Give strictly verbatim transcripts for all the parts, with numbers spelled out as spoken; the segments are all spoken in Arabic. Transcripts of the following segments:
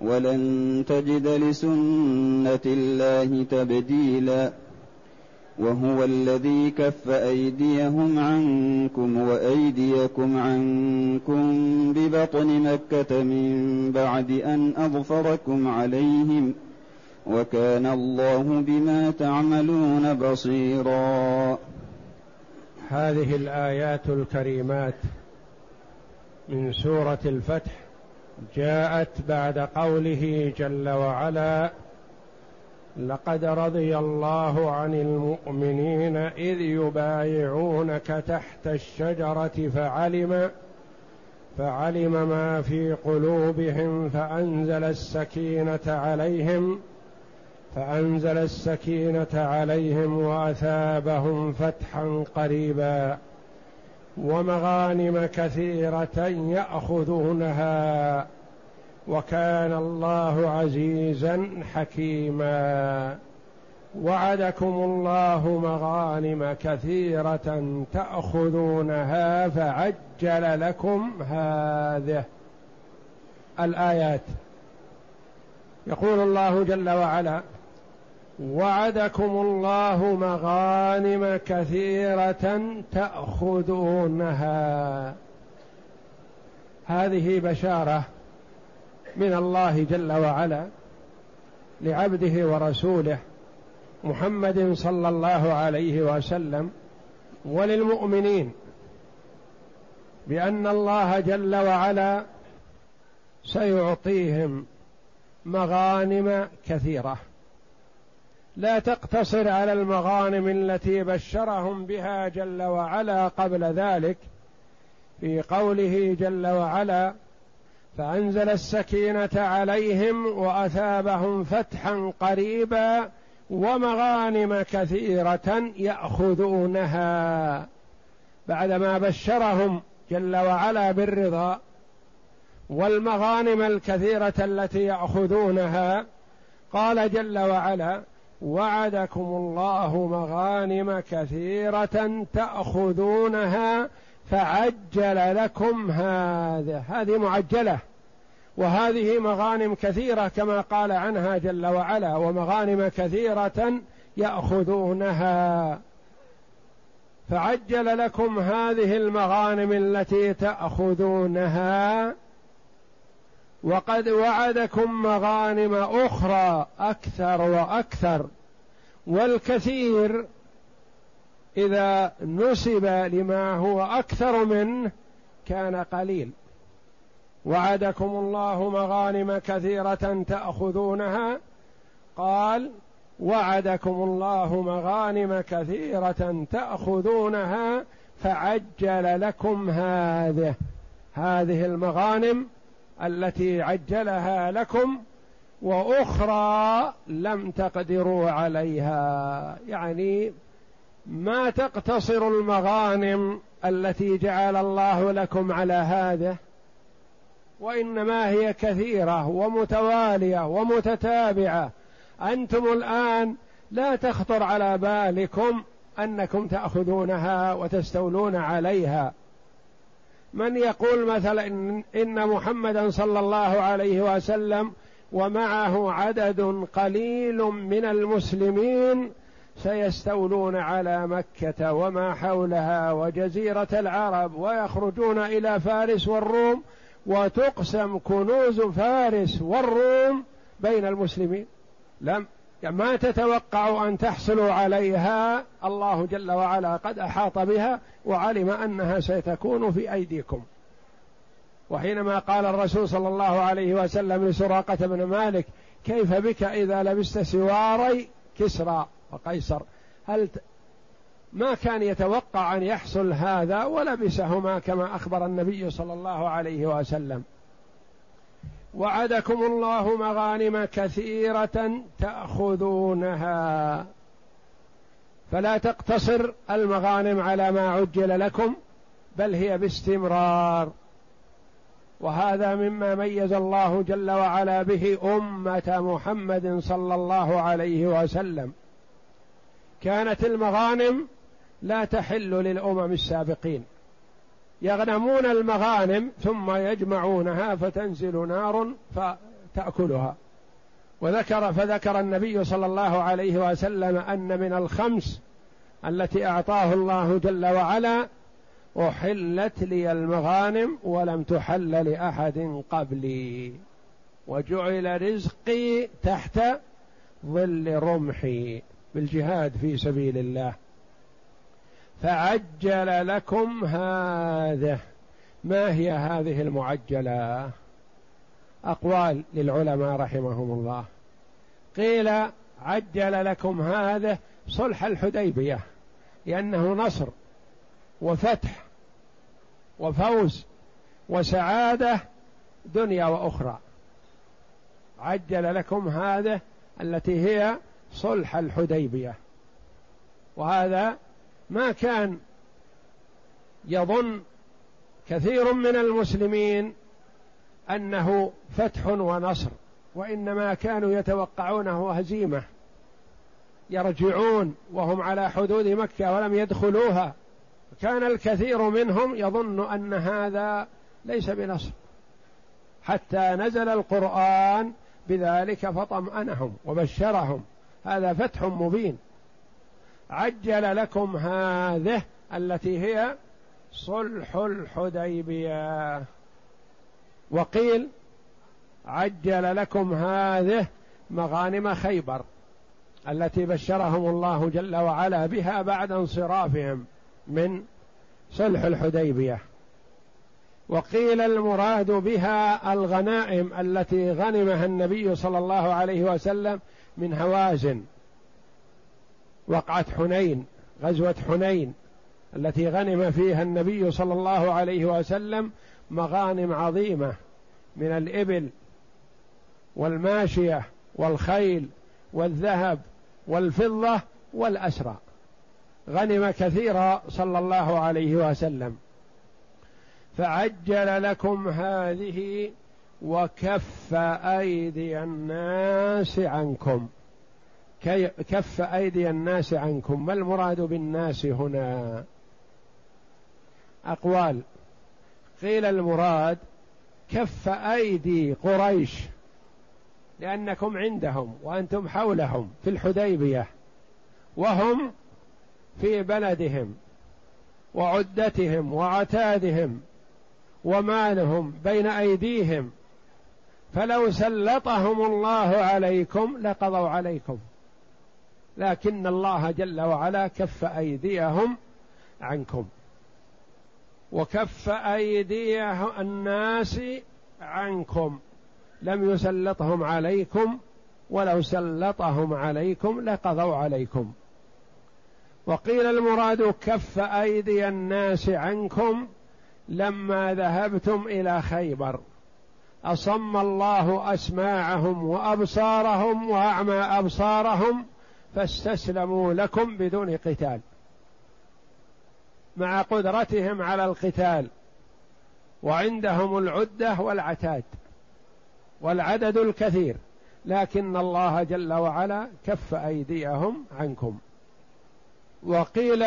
ولن تجد لسنة الله تبديلا وهو الذي كف أيديهم عنكم وأيديكم عنكم ببطن مكة من بعد أن أظفركم عليهم وكان الله بما تعملون بصيرا. هذه الآيات الكريمات من سورة الفتح جاءت بعد قوله جل وعلا لقد رضي الله عن المؤمنين إذ يبايعونك تحت الشجرة فعلم فعلم ما في قلوبهم فأنزل السكينة عليهم فأنزل السكينة عليهم وأثابهم فتحا قريبا ومغانم كثيرة يأخذونها وكان الله عزيزا حكيما. وعدكم الله مغانم كثيرة تأخذونها فعجل لكم هذه الآيات. يقول الله جل وعلا وعدكم الله مغانم كثيرة تأخذونها، هذه بشارة من الله جل وعلا لعبده ورسوله محمد صلى الله عليه وسلم وللمؤمنين بأن الله جل وعلا سيعطيهم مغانم كثيرة لا تقتصر على المغانم التي بشرهم بها جل وعلا قبل ذلك في قوله جل وعلا فأنزل السكينة عليهم وأثابهم فتحا قريبا ومغانم كثيرة يأخذونها، بعدما بشرهم جل وعلا بالرضا والمغانم الكثيرة التي يأخذونها قال جل وعلا وعدكم الله مغانم كثيرة تأخذونها فعجل لكم هذا، هذه معجلة وهذه مغانم كثيرة كما قال عنها جل وعلا ومغانم كثيرة يأخذونها فعجل لكم هذه المغانم التي تأخذونها وقد وعدكم مغانم أخرى أكثر وأكثر. والكثير إذا نسب لما هو أكثر منه كان قليل. وعدكم الله مغانم كثيرة تأخذونها، قال وعدكم الله مغانم كثيرة تأخذونها فعجل لكم هذه، هذه المغانم التي عجلها لكم وأخرى لم تقدروا عليها، يعني ما تقتصر المغانم التي جعل الله لكم على هذا، وإنما هي كثيرة ومتوالية ومتتابعة. أنتم الآن لا تخطر على بالكم أنكم تأخذونها وتستولون عليها. من يقول مثلا إن محمدا صلى الله عليه وسلم ومعه عدد قليل من المسلمين سيستولون على مكة وما حولها وجزيرة العرب ويخرجون إلى فارس والروم وتقسم كنوز فارس والروم بين المسلمين، لم ما تتوقع أن تحصلوا عليها، الله جل وعلا قد أحاط بها وعلم أنها ستكون في أيديكم. وحينما قال الرسول صلى الله عليه وسلم لسراقة بن مالك كيف بك إذا لبست سواري كسرى وقيصر، هل ت... ما كان يتوقع أن يحصل هذا ولبسهما كما أخبر النبي صلى الله عليه وسلم. وعدكم الله مغانم كثيرة تأخذونها، فلا تقتصر المغانم على ما عجل لكم، بل هي باستمرار. وهذا مما ميز الله جل وعلا به أمة محمد صلى الله عليه وسلم، كانت المغانم لا تحل للأمم السابقين، يغنمون المغانم ثم يجمعونها فتنزل نار فتأكلها. وذكر فذكر النبي صلى الله عليه وسلم أن من الخمس التي أعطاه الله جل وعلا: أحلت لي المغانم ولم تحل لأحد قبلي، وجعل رزقي تحت ظل رمحي، بالجهاد في سبيل الله. فعجل لكم هذه. ما هي هذه المعجلة؟ أقوال للعلماء رحمهم الله، قيل عجل لكم هذه صلح الحديبية، لأنه نصر وفتح وفوز وسعادة دنيا وأخرى. عجل لكم هذه التي هي صلح الحديبية، وهذا ما كان يظن كثير من المسلمين أنه فتح ونصر، وإنما كانوا يتوقعونه هزيمة، يرجعون وهم على حدود مكة ولم يدخلوها. كان الكثير منهم يظن أن هذا ليس بنصر، حتى نزل القرآن بذلك فطمأنهم وبشرهم، هذا فتح مبين. عجل لكم هذه التي هي صلح الحديبية. وقيل عجل لكم هذه مغانم خيبر التي بشرهم الله جل وعلا بها بعد انصرافهم من صلح الحديبية. وقيل المراد بها الغنائم التي غنمها النبي صلى الله عليه وسلم من هوازن، وقعة حنين، غزوة حنين التي غنم فيها النبي صلى الله عليه وسلم مغانم عظيمة من الإبل والماشية والخيل والذهب والفضة والأسرى، غنم كثيرا صلى الله عليه وسلم. فعجل لكم هذه وكف أيدي الناس عنكم. كف أيدي الناس عنكم، ما المراد بالناس هنا؟ أقوال، قيل المراد كف أيدي قريش، لأنكم عندهم وأنتم حولهم في الحديبية، وهم في بلدهم وعدتهم وعتادهم ومالهم بين أيديهم، فلو سلطهم الله عليكم لقضوا عليكم، لكن الله جل وعلا كف أيديهم عنكم. وكف أيدي الناس عنكم، لم يسلطهم عليكم، ولو سلطهم عليكم لقضوا عليكم. وقيل المراد كف أيدي الناس عنكم لما ذهبتم إلى خيبر، أصم الله أسماعهم وأبصارهم وأعمى أبصارهم فاستسلموا لكم بدون قتال، مع قدرتهم على القتال، وعندهم العدة والعتاد والعدد الكثير، لكن الله جل وعلا كف أيديهم عنكم. وقيل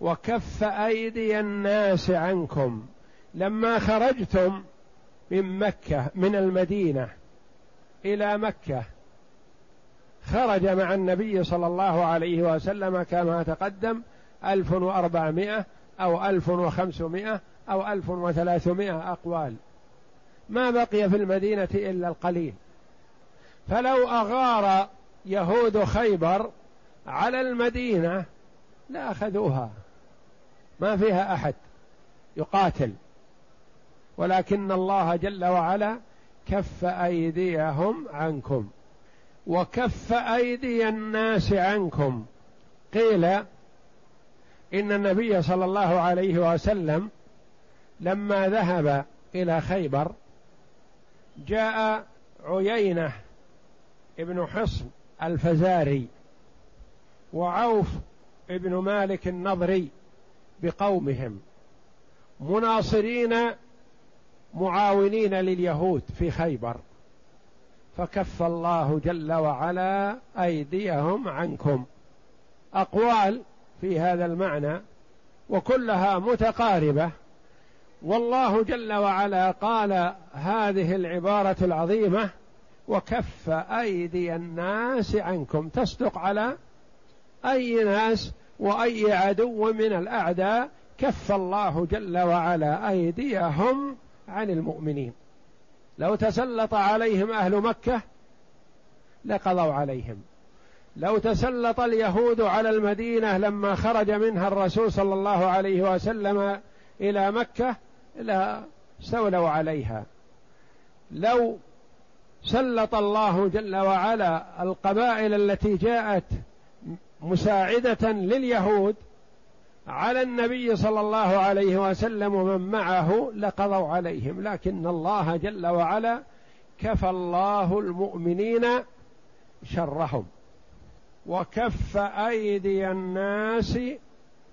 وكف أيدي الناس عنكم لما خرجتم من مكة، من المدينة إلى مكة، خرج مع النبي صلى الله عليه وسلم كما تقدم ألف وأربعمائة أو ألف وخمسمائة أو ألف وثلاثمائة أقوال، ما بقي في المدينة إلا القليل. فلو أغار يهود خيبر على المدينة لأخذوها، ما فيها أحد يقاتل، ولكن الله جل وعلا كف أيديهم عنكم. وكف أيدي الناس عنكم، قيل إن النبي صلى الله عليه وسلم لما ذهب إلى خيبر جاء عيينة ابن حصن الفزاري وعوف ابن مالك النضري بقومهم مناصرين معاونين لليهود في خيبر، فكف الله جل وعلا أيديهم عنكم. أقوال في هذا المعنى وكلها متقاربة، والله جل وعلا قال هذه العبارة العظيمة: وكف أيدي الناس عنكم، تصدق على أي ناس وأي عدو من الأعداء، كف الله جل وعلا أيديهم عن المؤمنين. لو تسلط عليهم أهل مكة لقضوا عليهم، لو تسلط اليهود على المدينة لما خرج منها الرسول صلى الله عليه وسلم إلى مكة لستولوا عليها، لو سلط الله جل وعلا القبائل التي جاءت مساعدة لليهود على النبي صلى الله عليه وسلم ومن معه لقضوا عليهم، لكن الله جل وعلا كفى الله المؤمنين شرهم. وكف أيدي الناس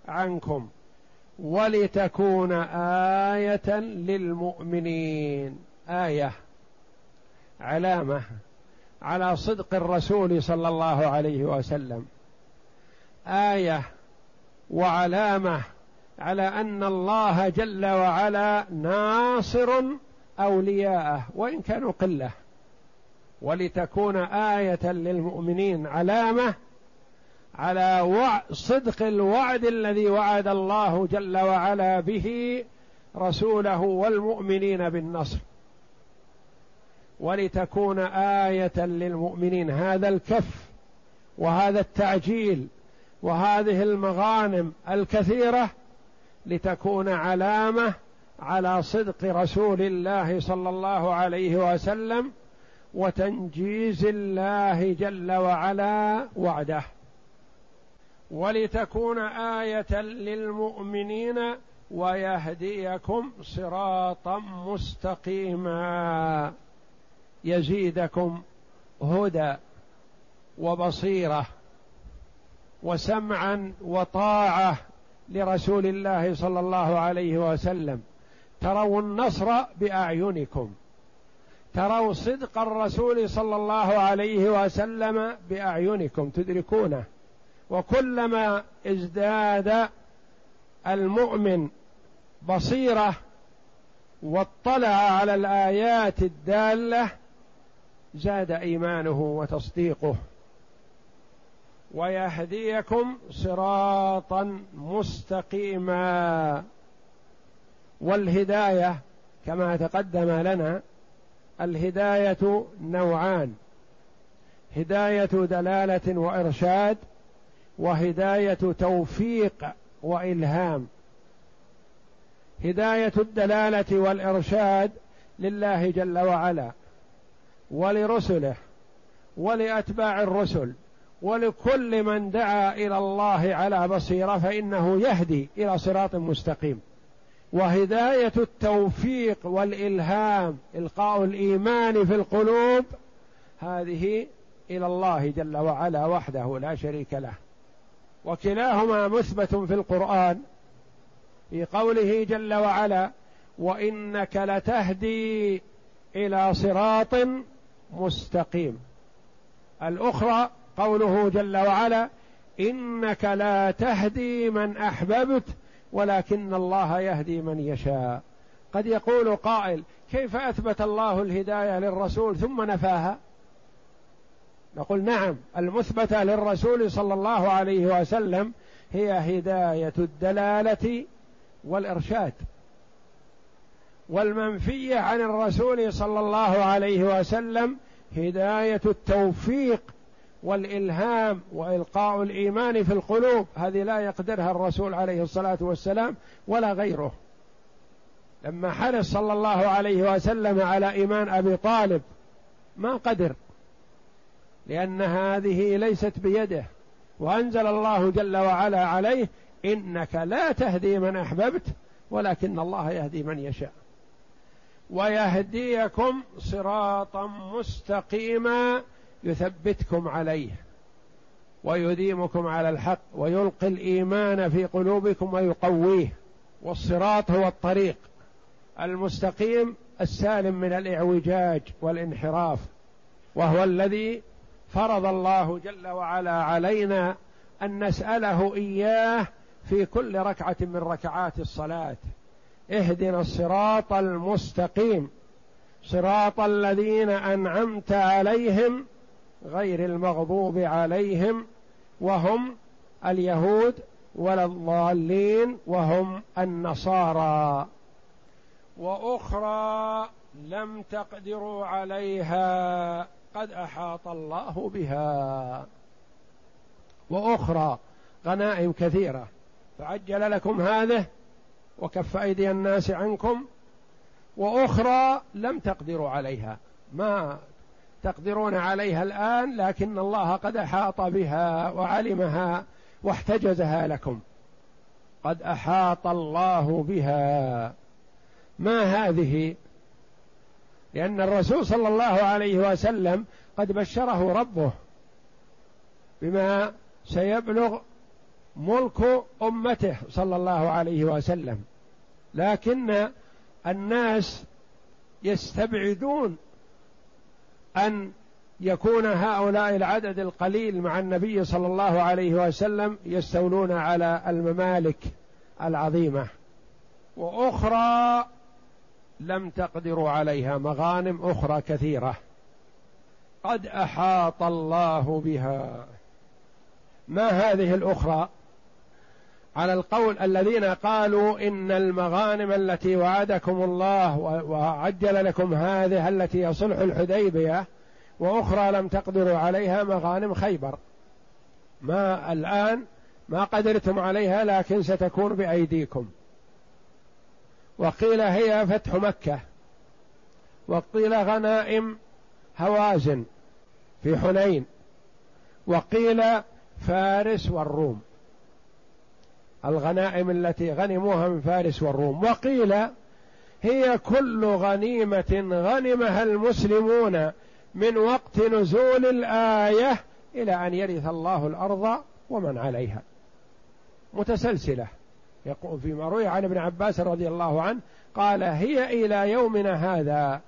عنكم ولتكون آية للمؤمنين، آية علامة على صدق الرسول صلى الله عليه وسلم، آية وعلامة على أن الله جل وعلا ناصر أولياءه وإن كانوا قلة. ولتكون آية للمؤمنين علامة على صدق الوعد الذي وعد الله جل وعلا به رسوله والمؤمنين بالنصر. ولتكون آية للمؤمنين، هذا الكف وهذا التعجيل وهذه المغانم الكثيرة لتكون علامة على صدق رسول الله صلى الله عليه وسلم وتنجيز الله جل وعلا وعده. ولتكون آية للمؤمنين ويهديكم صراطا مستقيما، يزيدكم هدى وبصيرة وسمعا وطاعة لرسول الله صلى الله عليه وسلم، تروا النصر بأعينكم، تروا صدق الرسول صلى الله عليه وسلم بأعينكم، تدركونه. وكلما ازداد المؤمن بصيرة واطلع على الآيات الدالة زاد إيمانه وتصديقه. ويهديكم صراطا مستقيما، والهداية كما تقدم لنا الهداية نوعان: هداية دلالة وإرشاد، وهداية توفيق وإلهام. هداية الدلالة والإرشاد لله جل وعلا ولرسله ولأتباع الرسل ولكل من دعا إلى الله على بصيرة فإنه يهدي إلى صراط مستقيم. وهداية التوفيق والإلهام، إلقاء الإيمان في القلوب، هذه إلى الله جل وعلا وحده لا شريك له. وكلاهما مثبت في القرآن في قوله جل وعلا: وإنك لتهدي إلى صراط مستقيم. الأخرى قوله جل وعلا: إنك لا تهدي من أحببت ولكن الله يهدي من يشاء. قد يقول قائل: كيف أثبت الله الهداية للرسول ثم نفاها؟ نقول: نعم، المثبتة للرسول صلى الله عليه وسلم هي هداية الدلالة والإرشاد، والمنفية عن الرسول صلى الله عليه وسلم هداية التوفيق والإلهام وإلقاء الإيمان في القلوب، هذه لا يقدرها الرسول عليه الصلاة والسلام ولا غيره. لما حرص صلى الله عليه وسلم على إيمان أبي طالب ما قدر، لأن هذه ليست بيده، وأنزل الله جل وعلا عليه: إنك لا تهدي من أحببت ولكن الله يهدي من يشاء. ويهديكم صراطا مستقيما يثبتكم عليه ويديمكم على الحق ويلقي الإيمان في قلوبكم ويقويه. والصراط هو الطريق المستقيم السالم من الإعوجاج والانحراف، وهو الذي فرض الله جل وعلا علينا أن نسأله إياه في كل ركعة من ركعات الصلاة: اهدنا الصراط المستقيم صراط الذين أنعمت عليهم غير المغضوب عليهم وهم اليهود ولا الضالين وهم النصارى، وأخرى لم تقدروا عليها قد أحاط الله بها، وأخرى غنائم كثيرة فعجل لكم هذه وكف أيدي الناس عنكم، وأخرى لم تقدروا عليها، ما تقدرون عليها الآن لكن الله قد أحاط بها وعلمها واحتجزها لكم. قد أحاط الله بها، ما هذه؟ لأن الرسول صلى الله عليه وسلم قد بشره ربه بما سيبلغ ملك أمته صلى الله عليه وسلم، لكن الناس يستبعدون أن يكون هؤلاء العدد القليل مع النبي صلى الله عليه وسلم يستولون على الممالك العظيمة. وأخرى لم تقدروا عليها، مغانم أخرى كثيرة قد أحاط الله بها. ما هذه الأخرى؟ على القول الذين قالوا إن المغانم التي وعدكم الله وعجل لكم هذه التي يصلح الحديبية وأخرى لم تقدروا عليها مغانم خيبر، ما الآن ما قدرتم عليها لكن ستكون بأيديكم. وقيل هي فتح مكة، وقيل غنائم هوازن في حنين، وقيل فارس والروم، الغنائم التي غنموها من فارس والروم، وقيل هي كل غنيمة غنمها المسلمون من وقت نزول الآية إلى أن يرث الله الأرض ومن عليها، متسلسلة. يقول فيما روي عن ابن عباس رضي الله عنه قال: هي إلى يومنا هذا،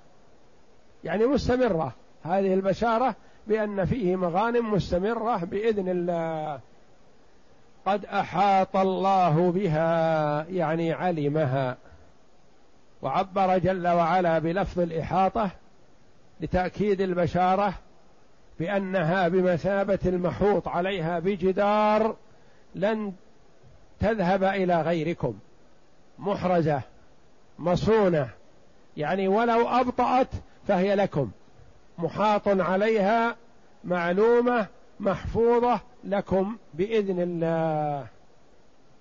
يعني مستمرة هذه البشارة بأن فيه مغانم مستمرة بإذن الله. قد أحاط الله بها يعني علمها، وعبر جل وعلا بلفظ الإحاطة لتأكيد البشارة بأنها بمثابة المحوط عليها بجدار لن تذهب إلى غيركم، محرزة مصونة، يعني ولو أبطأت فهي لكم، محاط عليها، معلومة محفوظة لكم بإذن الله.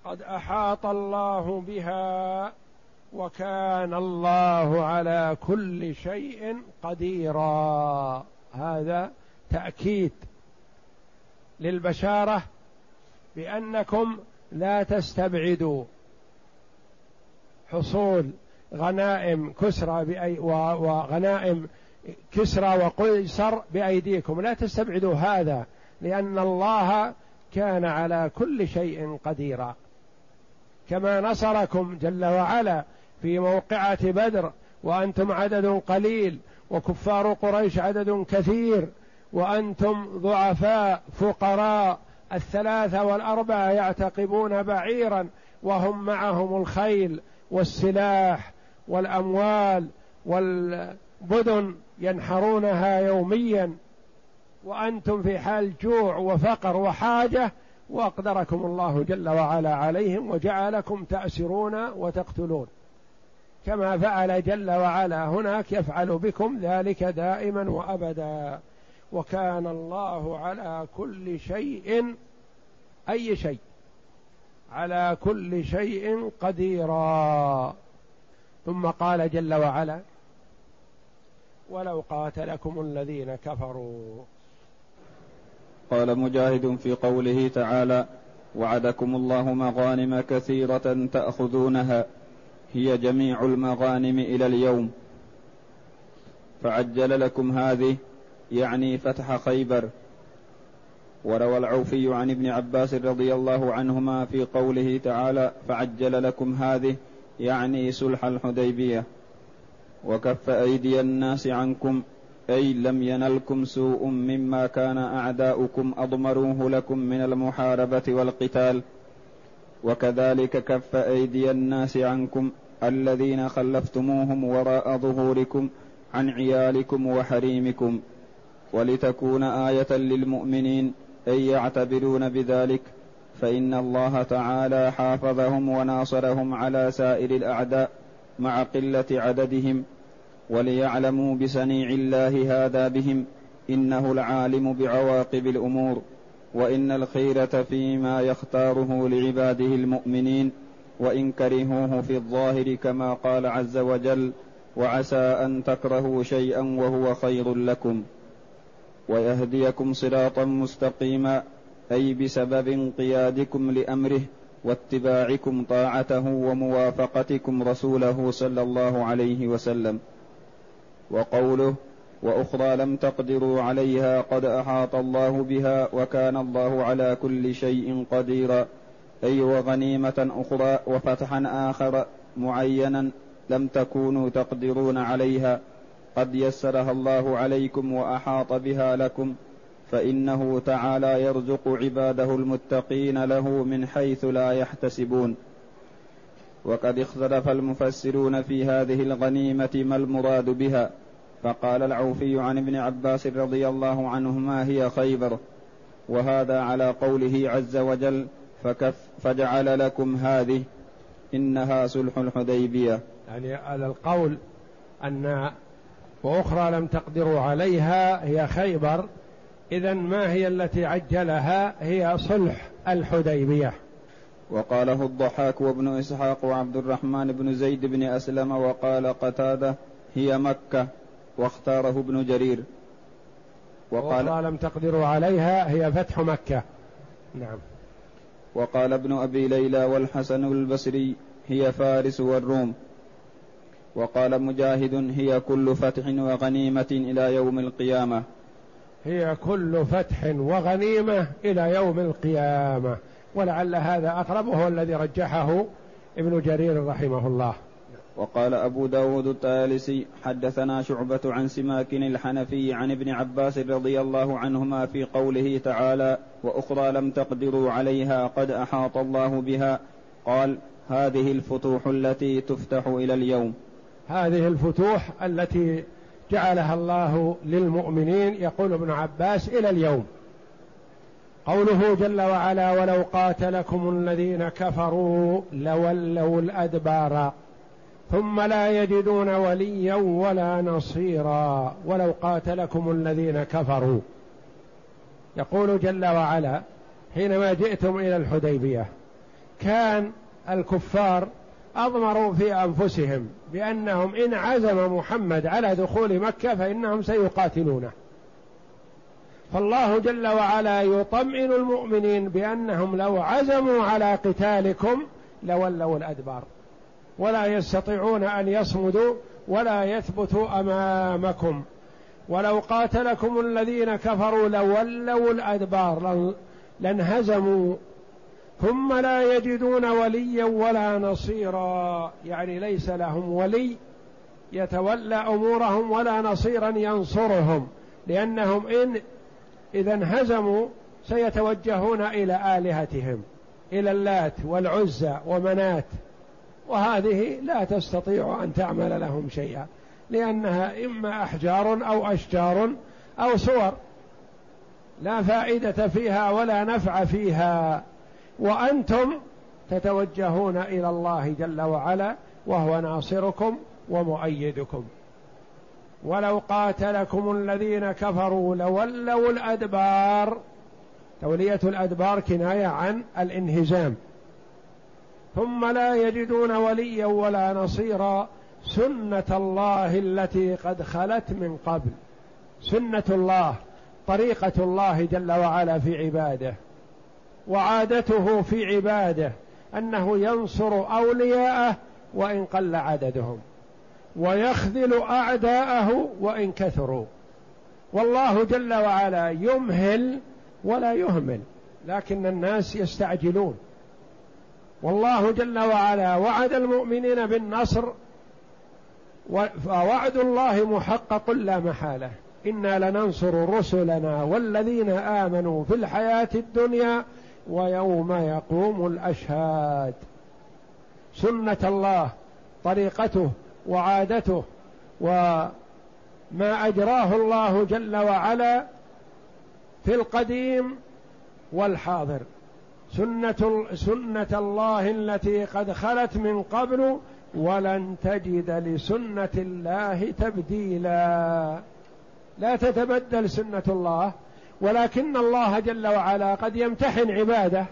قد أحاط الله بها وكان الله على كل شيء قديرا. هذا تأكيد للبشارة بأنكم لا تستبعدوا حصول غنائم كسرى بأي وغنائم كسرى وقيصر بأيديكم، لا تستبعدوا هذا، لأن الله كان على كل شيء قديرا، كما نصركم جل وعلا في موقعة بدر وأنتم عدد قليل وكفار قريش عدد كثير وأنتم ضعفاء فقراء، الثلاثة والأربعة يعتقبون بعيرا وهم معهم الخيل والسلاح والأموال والبدن ينحرونها يوميا، وأنتم في حال جوع وفقر وحاجة، وأقدركم الله جل وعلا عليهم وجعلكم تأسرون وتقتلون، كما فعل جل وعلا هناك يفعل بكم ذلك دائما وأبدا. وكان الله على كل شيء، أي شيء، على كل شيء قديرا. ثم قال جل وعلا: ولو قاتلكم الذين كفروا. قال مجاهد في قوله تعالى: وعدكم الله مغانم كثيرة تأخذونها، هي جميع المغانم إلى اليوم، فعجل لكم هذه، يعني فتح خيبر. وروى العوفي عن ابن عباس رضي الله عنهما في قوله تعالى فعجل لكم هذه، يعني صلح الحديبية. وكف أيدي الناس عنكم، أي لم ينلكم سوء مما كان أعداؤكم أضمروه لكم من المحاربة والقتال. وكذلك كف أيدي الناس عنكم الذين خلفتموهم وراء ظهوركم عن عيالكم وحريمكم، ولتكون آية للمؤمنين أي يعتبرون بذلك، فإن الله تعالى حافظهم وناصرهم على سائر الأعداء مع قلة عددهم، وليعلموا بصنيع الله هذا بهم، إنه العالم بعواقب الأمور، وإن الخيرة فيما يختاره لعباده المؤمنين وإن كرهوه في الظاهر، كما قال عز وجل وعسى أن تكرهوا شيئا وهو خير لكم ويهديكم صراطا مستقيما، أي بسبب انقيادكم لأمره واتباعكم طاعته وموافقتكم رسوله صلى الله عليه وسلم. وقوله وأخرى لم تقدروا عليها قد أحاط الله بها وكان الله على كل شيء قديرا، أي وغنيمة أخرى وفتحا آخر معينا لم تكونوا تقدرون عليها قد يسرها الله عليكم وأحاط بها لكم، فإنه تعالى يرزق عباده المتقين له من حيث لا يحتسبون. وقد اختلف المفسرون في هذه الغنيمة ما المراد بها، فقال العوفي عن ابن عباس رضي الله عنهما هي خيبر، وهذا على قوله عز وجل فكف فجعل لكم هذه، إنها صلح الحديبية. يعني على القول أن وأخرى لم تقدروا عليها هي خيبر، إذن ما هي التي عجلها؟ هي صلح الحديبية. وقاله الضحاك وابن إسحاق وعبد الرحمن بن زيد بن أسلم، وقال قتادة هي مكة، واختاره ابن جرير. وقال لم تقدروا عليها هي فتح مكة. نعم. وقال ابن أبي ليلى والحسن البصري هي فارس والروم. وقال مجاهد هي كل فتح وغنيمة إلى يوم القيامة. هي كل فتح وغنيمة إلى يوم القيامة، ولعل هذا أقرب وهو الذي رجحه ابن جرير رحمه الله. وقال أبو داود الطيالسي حدثنا شعبة عن سماك الحنفي عن ابن عباس رضي الله عنهما في قوله تعالى وأخرى لم تقدروا عليها قد أحاط الله بها، قال هذه الفتوح التي تفتح إلى اليوم. هذه الفتوح التي جعلها الله للمؤمنين، يقول ابن عباس إلى اليوم. قوله جل وعلا ولو قاتلكم الذين كفروا لولوا الأدبار ثم لا يجدون وليا ولا نصيرا. ولو قاتلكم الذين كفروا، يقول جل وعلا حينما جئتم إلى الحديبية كان الكفار أضمروا في أنفسهم بأنهم إن عزم محمد على دخول مكة فإنهم سيقاتلونه، فالله جل وعلا يطمئن المؤمنين بأنهم لو عزموا على قتالكم لولوا الأدبار ولا يستطيعون أن يصمدوا ولا يثبتوا أمامكم. ولو قاتلكم الذين كفروا لولوا الأدبار لانهزموا ثم لا يجدون وليا ولا نصيرا، يعني ليس لهم ولي يتولى أمورهم ولا نصيرا ينصرهم، لأنهم إن إذا انهزموا سيتوجهون إلى آلهتهم، إلى اللات والعزى ومنات، وهذه لا تستطيع أن تعمل لهم شيئا لأنها إما أحجار أو أشجار أو صور لا فائدة فيها ولا نفع فيها، وأنتم تتوجهون إلى الله جل وعلا وهو ناصركم ومؤيدكم. ولو قاتلكم الذين كفروا لولوا الأدبار، تولية الأدبار كناية عن الانهزام. ثم لا يجدون وليا ولا نصيرا، سنة الله التي قد خلت من قبل، سنة الله طريقة الله جل وعلا في عباده وعادته في عباده أنه ينصر أولياءه وإن قل عددهم، ويخذل أعداءه وإن كثروا. والله جل وعلا يمهل ولا يهمل، لكن الناس يستعجلون. والله جل وعلا وعد المؤمنين بالنصر، فوعد الله محقق لا محالة. إنا لننصر رسلنا والذين آمنوا في الحياة الدنيا ويوم يقوم الأشهاد. سنة الله، طريقته وعادته وما أجراه الله جل وعلا في القديم والحاضر، سنة, سنة الله التي قد خلت من قبل، ولن تجد لسنة الله تبديلا. لا تتبدل سنة الله، ولكن الله جل وعلا قد يمتحن عباده،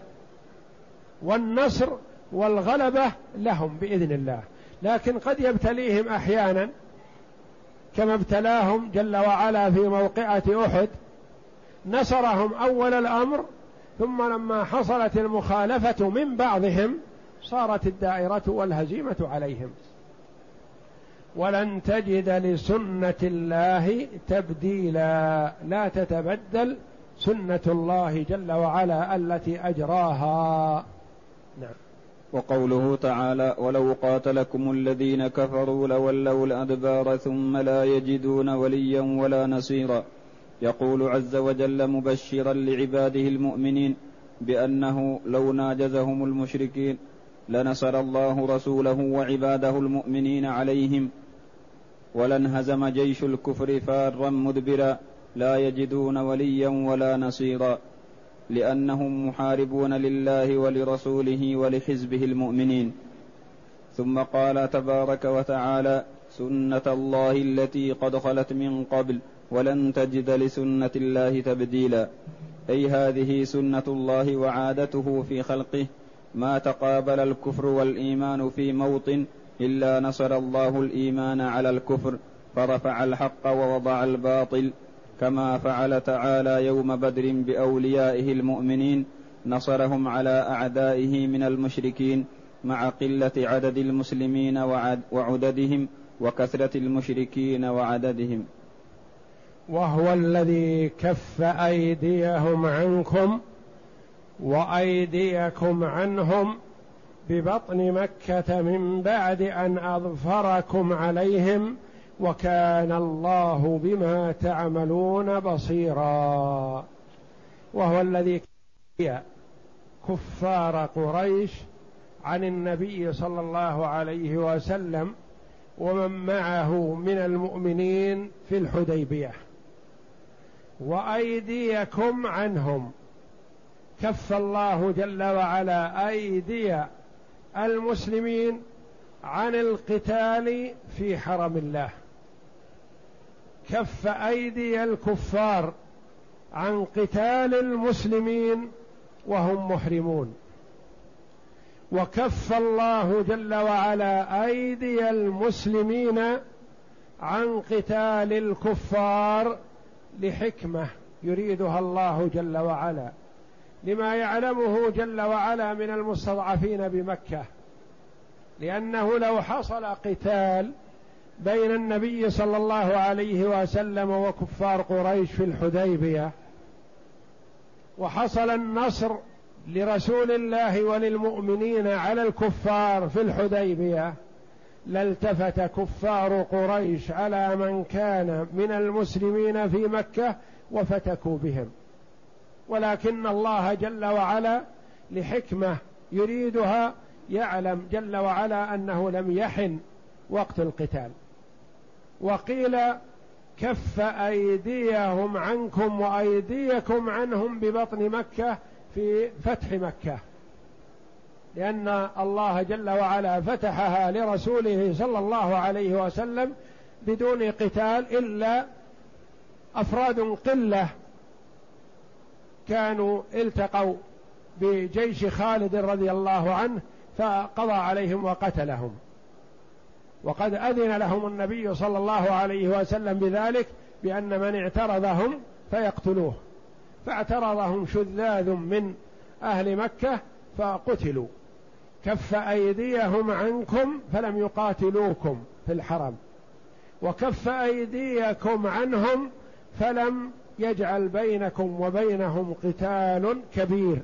والنصر والغلبة لهم بإذن الله، لكن قد يبتليهم أحيانا كما ابتلاهم جل وعلا في موقعة أحد. نصرهم أول الأمر، ثم لما حصلت المخالفة من بعضهم صارت الدائرة والهزيمة عليهم. ولن تجد لسنة الله تبديلا، لا تتبدل سنة الله جل وعلا التي أجراها. نعم. وقوله تعالى: ولو قاتلكم الذين كفروا لولوا الأدبار ثم لا يجدون وليا ولا نصيرا. يقول عز وجل مبشرا لعباده المؤمنين بأنه لو ناجزهم المشركين لنصر الله رسوله وعباده المؤمنين عليهم ولانهزم جيش الكفر فارا مدبرا لا يجدون وليا ولا نصيرا، لأنهم محاربون لله ولرسوله ولحزبه المؤمنين. ثم قال تبارك وتعالى: سنة الله التي قد خلت من قبل ولن تجد لسنة الله تبديلا، أي هذه سنة الله وعادته في خلقه. ما تقابل الكفر والإيمان في موطن إلا نصر الله الإيمان على الكفر فرفع الحق ووضع الباطل، كما فعل تعالى يوم بدر بأوليائه المؤمنين، نصرهم على أعدائه من المشركين مع قلة عدد المسلمين وعددهم وكثرة المشركين وعددهم. وهو الذي كف أيديهم عنكم وأيديكم عنهم ببطن مكة من بعد أن أظفركم عليهم، وكان الله بما تعملون بصيرا. وهو الذي كف كفار قريش عن النبي صلى الله عليه وسلم ومن معه من المؤمنين في الحديبية. وأيديكم عنهم، كف الله جل وعلا أيدي المسلمين عن القتال في حرم الله. كف أيدي الكفار عن قتال المسلمين وهم محرمون، وكف الله جل وعلا أيدي المسلمين عن قتال الكفار لحكمة يريدها الله جل وعلا، لما يعلمه جل وعلا من المستضعفين بمكة، لأنه لو حصل قتال بين النبي صلى الله عليه وسلم وكفار قريش في الحديبية وحصل النصر لرسول الله وللمؤمنين على الكفار في الحديبية، لالتفت كفار قريش على من كان من المسلمين في مكة وفتكوا بهم، ولكن الله جل وعلا لحكمة يريدها يعلم جل وعلا أنه لم يحن وقت القتال. وقيل كف أيديهم عنكم وأيديكم عنهم ببطن مكة في فتح مكة، لأن الله جل وعلا فتحها لرسوله صلى الله عليه وسلم بدون قتال، إلا أفراد قلة كانوا التقوا بجيش خالد رضي الله عنه فقضى عليهم وقتلهم، وقد أذن لهم النبي صلى الله عليه وسلم بذلك بأن من اعترضهم فيقتلوه، فاعترضهم شذاذ من أهل مكة فقتلوا. كف أيديهم عنكم فلم يقاتلوكم في الحرم وكف أيديكم عنهم فلم يجعل بينكم وبينهم قتال كبير،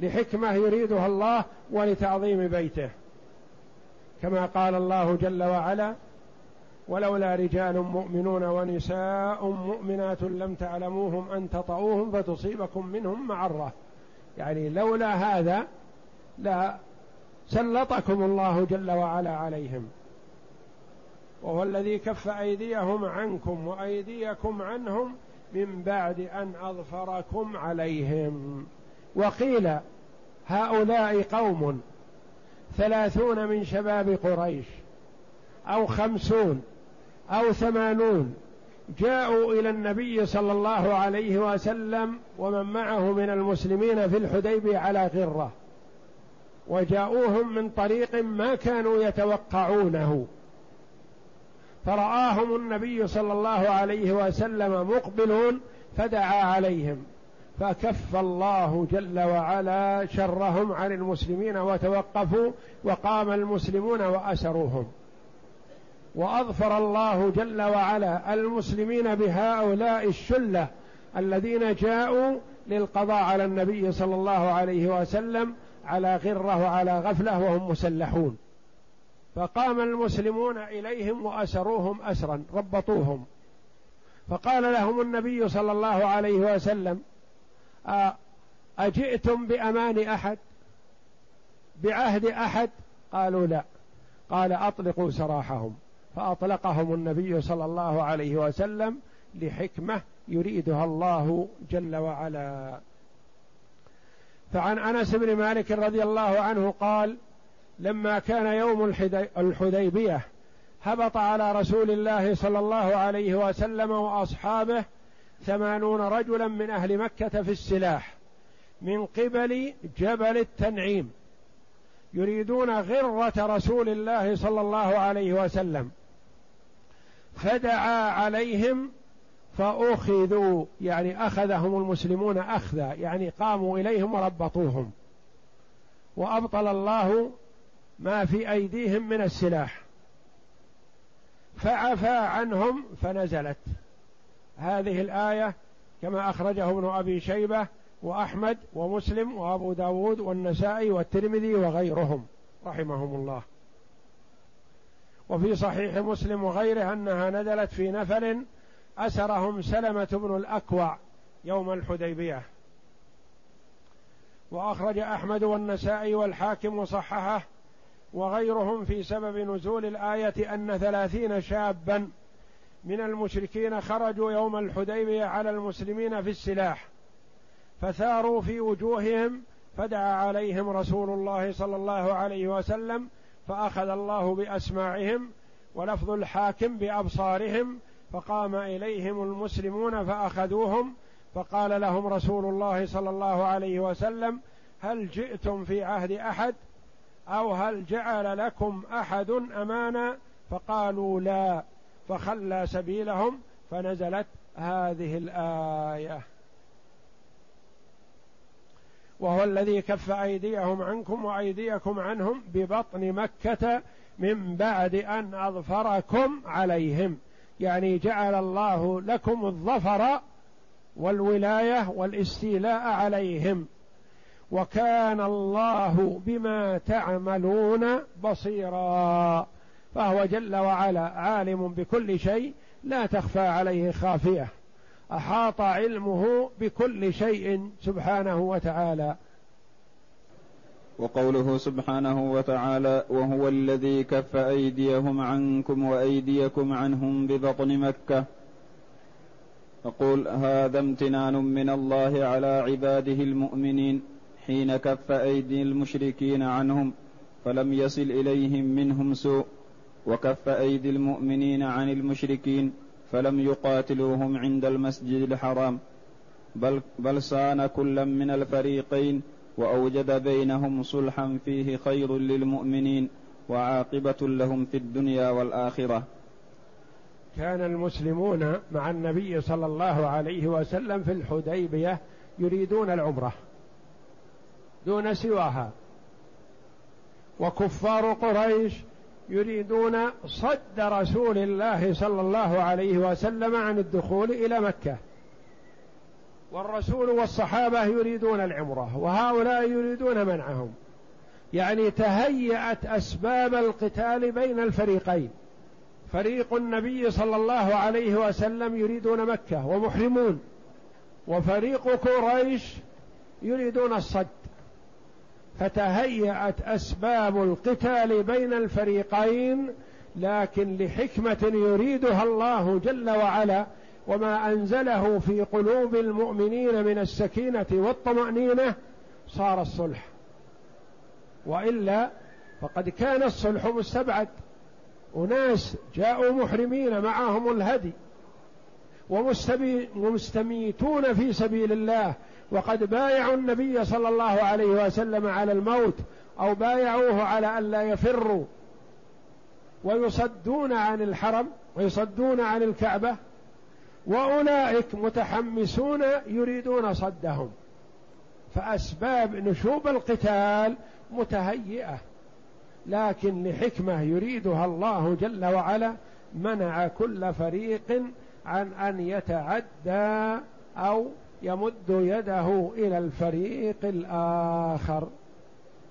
لحكمة يريدها الله ولتعظيم بيته، كما قال الله جل وعلا: ولولا رجال مؤمنون ونساء مؤمنات لم تعلموهم أن تطؤوهم فتصيبكم منهم معرة، يعني لولا هذا لا سلطكم الله جل وعلا عليهم، وهو الذي كف أيديهم عنكم وأيديكم عنهم من بعد أن أظفركم عليهم. وقيل هؤلاء قوم ثلاثون من شباب قريش أو خمسون أو ثمانون جاءوا إلى النبي صلى الله عليه وسلم ومن معه من المسلمين في الحديبية على غرة، وجاءوهم من طريق ما كانوا يتوقعونه، فرآهم النبي صلى الله عليه وسلم مقبلون فدعا عليهم، فكف الله جل وعلا شرهم عن المسلمين وتوقفوا، وقام المسلمون وأسروهم، وأظفر الله جل وعلا المسلمين بهؤلاء الشلة الذين جاءوا للقضاء على النبي صلى الله عليه وسلم على غره وعلى غفلة وهم مسلحون، فقام المسلمون إليهم وأسروهم أسرا، ربطوهم، فقال لهم النبي صلى الله عليه وسلم: أجئتم بأمان أحد، بعهد أحد؟ قالوا لا. قال: أطلقوا سراحهم، فأطلقهم النبي صلى الله عليه وسلم لحكمة يريدها الله جل وعلا. فعن أنس بن مالك رضي الله عنه قال: لما كان يوم الحديبية هبط على رسول الله صلى الله عليه وسلم وأصحابه ثمانون رجلا من أهل مكة في السلاح من قبل جبل التنعيم، يريدون غرة رسول الله صلى الله عليه وسلم، فدعا عليهم فأخذوا، يعني أخذهم المسلمون أخذا، يعني قاموا إليهم وربطوهم، وأبطل الله ما في أيديهم من السلاح، فعفى عنهم فنزلت هذه الآية كما أخرجه ابن أبي شيبة وأحمد ومسلم وأبو داود والنسائي والترمذي وغيرهم رحمهم الله. وفي صحيح مسلم وغيره أنها نزلت في نفر أسرهم سلمة بن الأكوع يوم الحديبية، وأخرج أحمد والنسائي والحاكم وصححه وغيرهم في سبب نزول الآية أن ثلاثين شابا من المشركين خرجوا يوم الحديبية على المسلمين في السلاح فثاروا في وجوههم، فدعا عليهم رسول الله صلى الله عليه وسلم فأخذ الله بأسماعهم، ولفظ الحاكم بأبصارهم، فقام إليهم المسلمون فأخذوهم، فقال لهم رسول الله صلى الله عليه وسلم: هل جئتم في عهد أحد؟ أو هل جعل لكم أحد أمانا؟ فقالوا لا، فخلى سبيلهم، فنزلت هذه الآية: وهو الذي كف أيديهم عنكم وأيديكم عنهم ببطن مكة من بعد أن أظفركم عليهم، يعني جعل الله لكم الظفر والولاية والاستيلاء عليهم، وكان الله بما تعملون بصيرا، فهو جل وعلا عالم بكل شيء لا تخفى عليه خافية، أحاط علمه بكل شيء سبحانه وتعالى. وقوله سبحانه وتعالى: وهو الذي كف أيديهم عنكم وأيديكم عنهم ببطن مكة، أقول هذا امتنان من الله على عباده المؤمنين حين كف أيدي المشركين عنهم فلم يصل إليهم منهم سوء، وكف أيدي المؤمنين عن المشركين فلم يقاتلوهم عند المسجد الحرام، بل, بل صان كلا من الفريقين وأوجد بينهم صلحا فيه خير للمؤمنين وعاقبة لهم في الدنيا والآخرة. كان المسلمون مع النبي صلى الله عليه وسلم في الحديبية يريدون العمرة دون سواها، وكفار قريش يريدون صد رسول الله صلى الله عليه وسلم عن الدخول إلى مكة، والرسول والصحابة يريدون العمرة، وهؤلاء يريدون منعهم. يعني تهيأت أسباب القتال بين الفريقين، فريق النبي صلى الله عليه وسلم يريدون مكة ومحرمون، وفريق قريش يريدون الصد، فتهيأت أسباب القتال بين الفريقين، لكن لحكمة يريدها الله جل وعلا وما أنزله في قلوب المؤمنين من السكينة والطمأنينة صار الصلح، وإلا فقد كان الصلح مستبعد. أناس جاءوا محرمين معهم الهدي ومستميتون في سبيل الله، وقد بايعوا النبي صلى الله عليه وسلم على الموت أو بايعوه على ألا يفروا، ويصدون عن الحرم ويصدون عن الكعبة، وأولئك متحمسون يريدون صدهم، فأسباب نشوب القتال متهيئة، لكن لحكمة يريدها الله جل وعلا منع كل فريق عن أن يتعدى أو يمد يده إلى الفريق الآخر.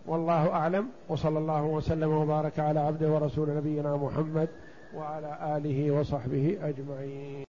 والله أعلم، وصلى الله وسلم وبارك على عبده ورسول نبينا محمد وعلى آله وصحبه أجمعين.